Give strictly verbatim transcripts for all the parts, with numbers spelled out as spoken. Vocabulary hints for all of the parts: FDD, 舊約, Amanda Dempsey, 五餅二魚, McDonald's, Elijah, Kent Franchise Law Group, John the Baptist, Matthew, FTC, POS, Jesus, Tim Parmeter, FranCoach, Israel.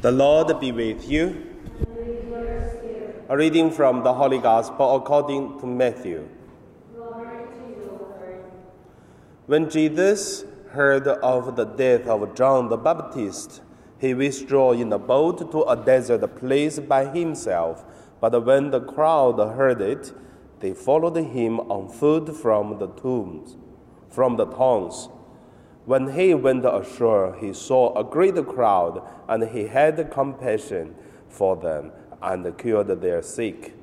The Lord be with you. A reading from the Holy Gospel according to Matthew. Glory to you, Lord. When Jesus heard of the death of John the Baptist, he withdrew in a boat to a desert place by himself. But when the crowd heard it, they followed him on foot from the tombs, from the towns. When he went ashore, he saw a great crowd, and he had compassion for them and cured their sick.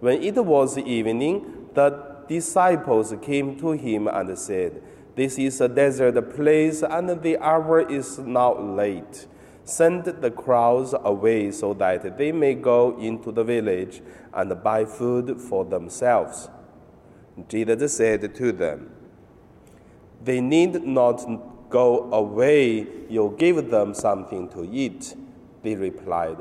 When it was evening, the disciples came to him and said, "This is a desert place, and the hour is now late. Send the crowds away so that they may go into the village and buy food for themselves." Jesus said to them, "They need not go away. You give them something to eat." They replied,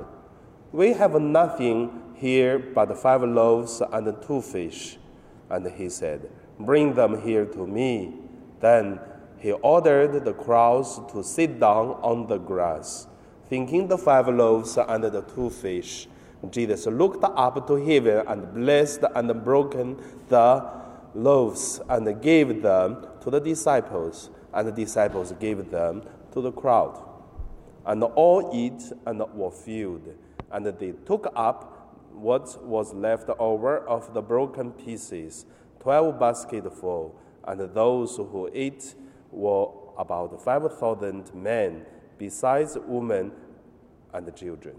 "We have nothing here but five loaves and two fish." And he said, "Bring them here to me." Then he ordered the crowds to sit down on the grass. Thinking the five loaves and the two fish, Jesus looked up to heaven and blessed and broken the loaves and gave them to the disciples, and the disciples gave them to the crowd. And all ate and were filled, and they took up what was left over of the broken pieces, twelve basketfuls, and those who ate were about five thousand men, besides women and children.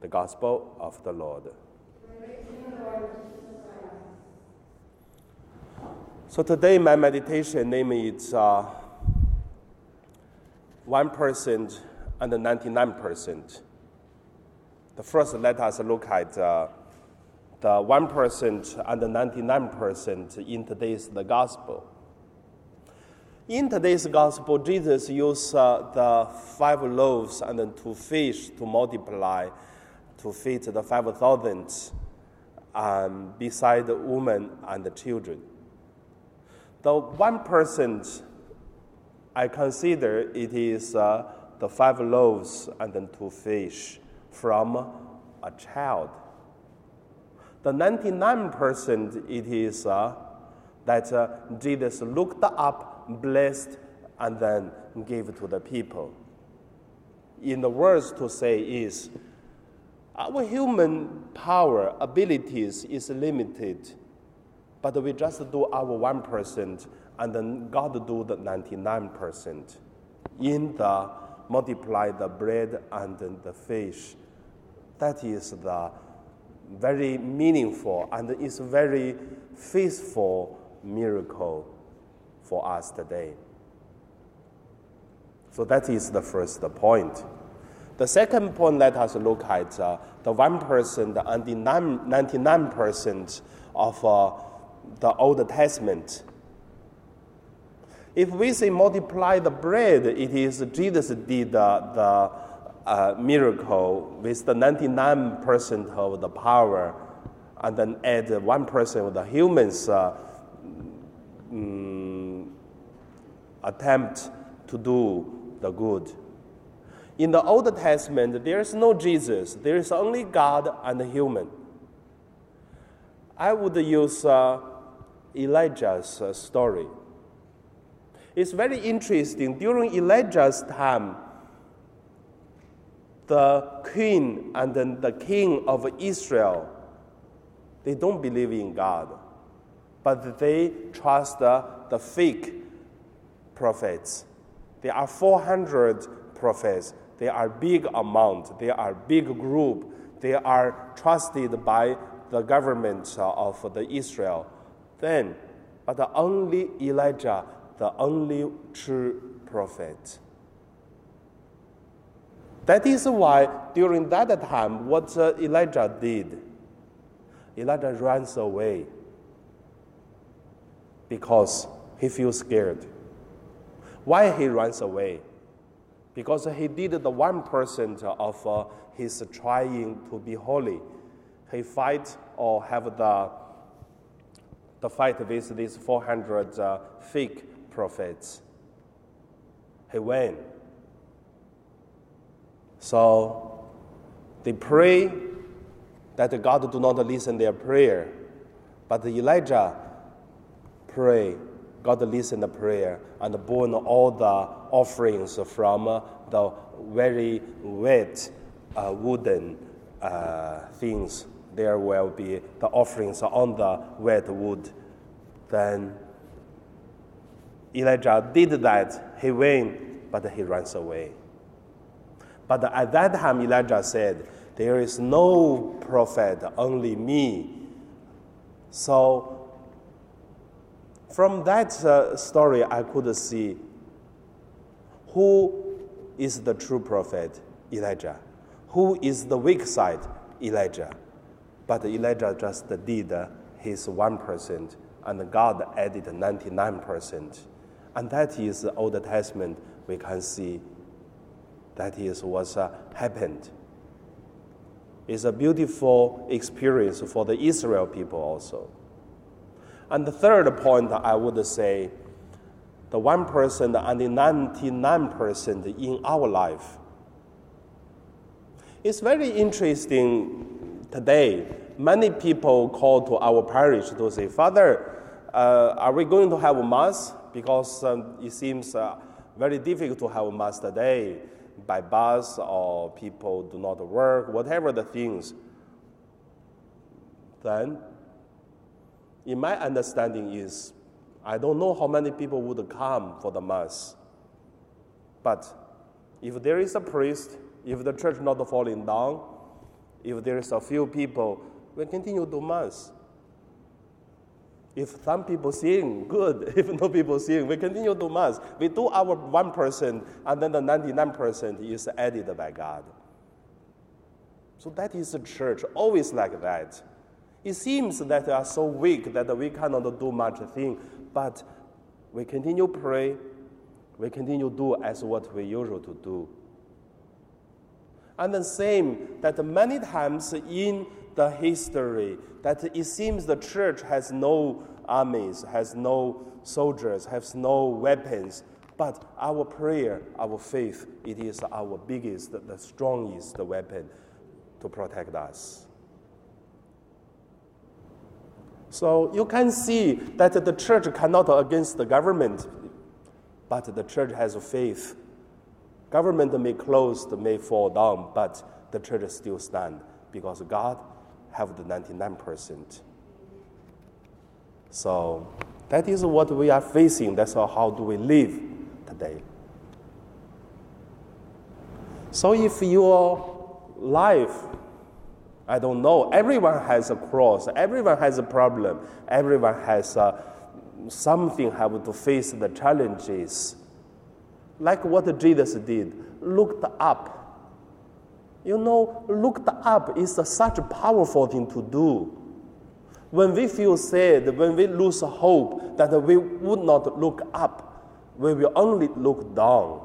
The Gospel of the Lord. So today my meditation name is uh, one percent and ninety-nine percent. The first, let us look at uh, the one percent and ninety-nine percent in today's the Gospel. In today's Gospel, Jesus used uh, the five loaves and then two fish to multiply, to feed the five thousand um, beside the women and the children. The one percent I consider it is uh, the five loaves and then two fish from a child. The ninety-nine percent it is uh, that uh, Jesus looked up, blessed, and then gave to the people. In the words to say is, our human power, abilities is limited. But we just do our one percent, and then God do the ninety-nine percent in the multiply the bread and then the fish. That is the very meaningful and is very faithful miracle for us today. So that is the first point. The second point, let us look at uh, the one percent and the ninety-nine percent of uh, the Old Testament. If we say multiply the bread, it is Jesus did uh, the uh, miracle with the ninety-nine percent of the power, and then add one percent of the humans' uh, um, attempt to do the good. In the Old Testament, there is no Jesus. There is only God and human. I would use uh, Elijah's uh, story. It's very interesting. During Elijah's time, the queen and then the king of Israel, they don't believe in God, but they trust uh, the fake prophets. There are four hundred prophets. They are big amount. They are big group. They are trusted by the government of the Israel. Then, but the only Elijah, the only true prophet. That is why during that time, what Elijah did, Elijah runs away because he feels scared. Why he runs away? Because he did the one percent of his trying to be holy. He fight or have the, the fight with these four hundred uh, fake prophets. He win. So They pray that God do not listen their prayer. But Elijah prayed. God listened to prayer and burned all the offerings from the very wet uh, wooden uh, things. There will be the offerings on the wet wood. Then Elijah did that. He went, but he runs away. But at that time, Elijah said, "There is no prophet, only me." So from that uh, story, I could see who is the true prophet, Elijah. Who is the weak side, Elijah. But Elijah just did his one percent, and God added ninety-nine percent. And that is the Old Testament. We can see that is what uh, happened. It's a beautiful experience for the Israel people also. And the third point, I would say, the one percent and the ninety-nine percent in our life. It's very interesting today. Many people call to our parish to say, "Father, uh, are we going to have a mass? Because um, it seems uh, very difficult to have a mass today by bus, or people do not work, whatever the things." Then, in my understanding is, I don't know how many people would come for the mass. But if there is a priest, if the church not falling down, if there is a few people, we continue to mass. If some people sing, good. If no people sing, we continue to mass. We do our one percent, and then the ninety-nine percent is added by God. So that is the church, always like that. It seems that we are so weak that we cannot do much thing, but we continue pray, we continue do as what we usual to do. And the same that many times in the history, that it seems the church has no armies, has no soldiers, has no weapons, but our prayer, our faith, it is our biggest, the strongest weapon to protect us. So you can see that the church cannot against the government, but the church has faith. Government may close, may fall down, but the church still stand because God have the ninety-nine percent. So that is what we are facing. That's how do we live today. So if your life, I don't know, everyone has a cross, everyone has a problem, everyone has uh, something have to face the challenges. Like what Jesus did, looked up. You know, looked up is a, such a powerful thing to do. When we feel sad, when we lose hope, that we would not look up, we will only look down.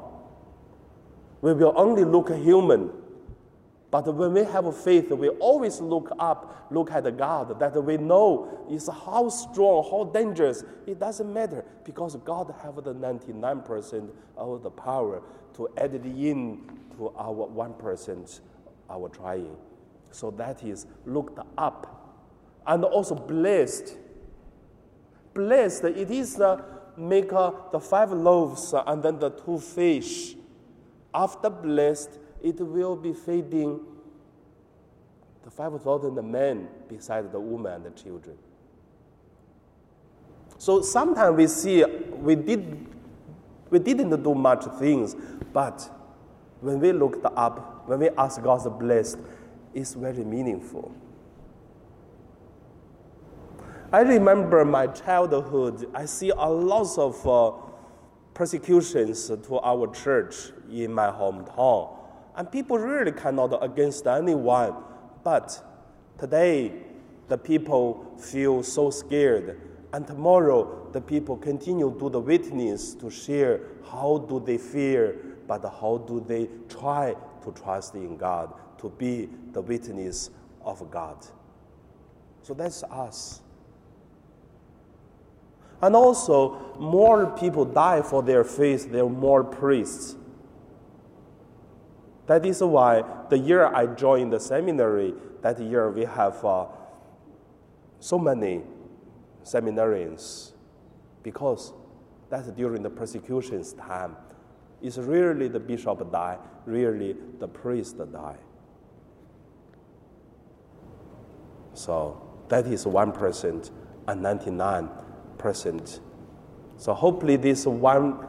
We will only look human. But when we have faith, we always look up, look at God, that we know is how strong, how dangerous. It doesn't matter, because God has the ninety-nine percent of the power to add it in to our one percent, our trying. So that is looked up. And also blessed. Blessed, it is the make the five loaves and then the two fish. After blessed, it will be feeding the five thousand men beside the women and the children. So sometimes we see we, did, we didn't do much things, but when we looked up, when we ask God to bless, it's very meaningful. I remember my childhood, I see a lot of uh, persecutions to our church in my hometown. And people really cannot against anyone. But today, the people feel so scared. And tomorrow, the people continue to do the witness to share how do they fear, but how do they try to trust in God, to be the witness of God. So that's us. And also, more people die for their faith, there are more priests. That is why the year I joined the seminary, that year we have uh, so many seminarians, because that's during the persecution's time. It's rarely the bishop died, rarely the priest died. So that is one percent and ninety-nine percent. So hopefully this one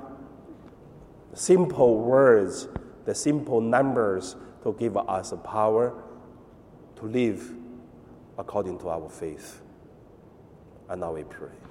simple words, the simple numbers to give us power to live according to our faith. And now we pray.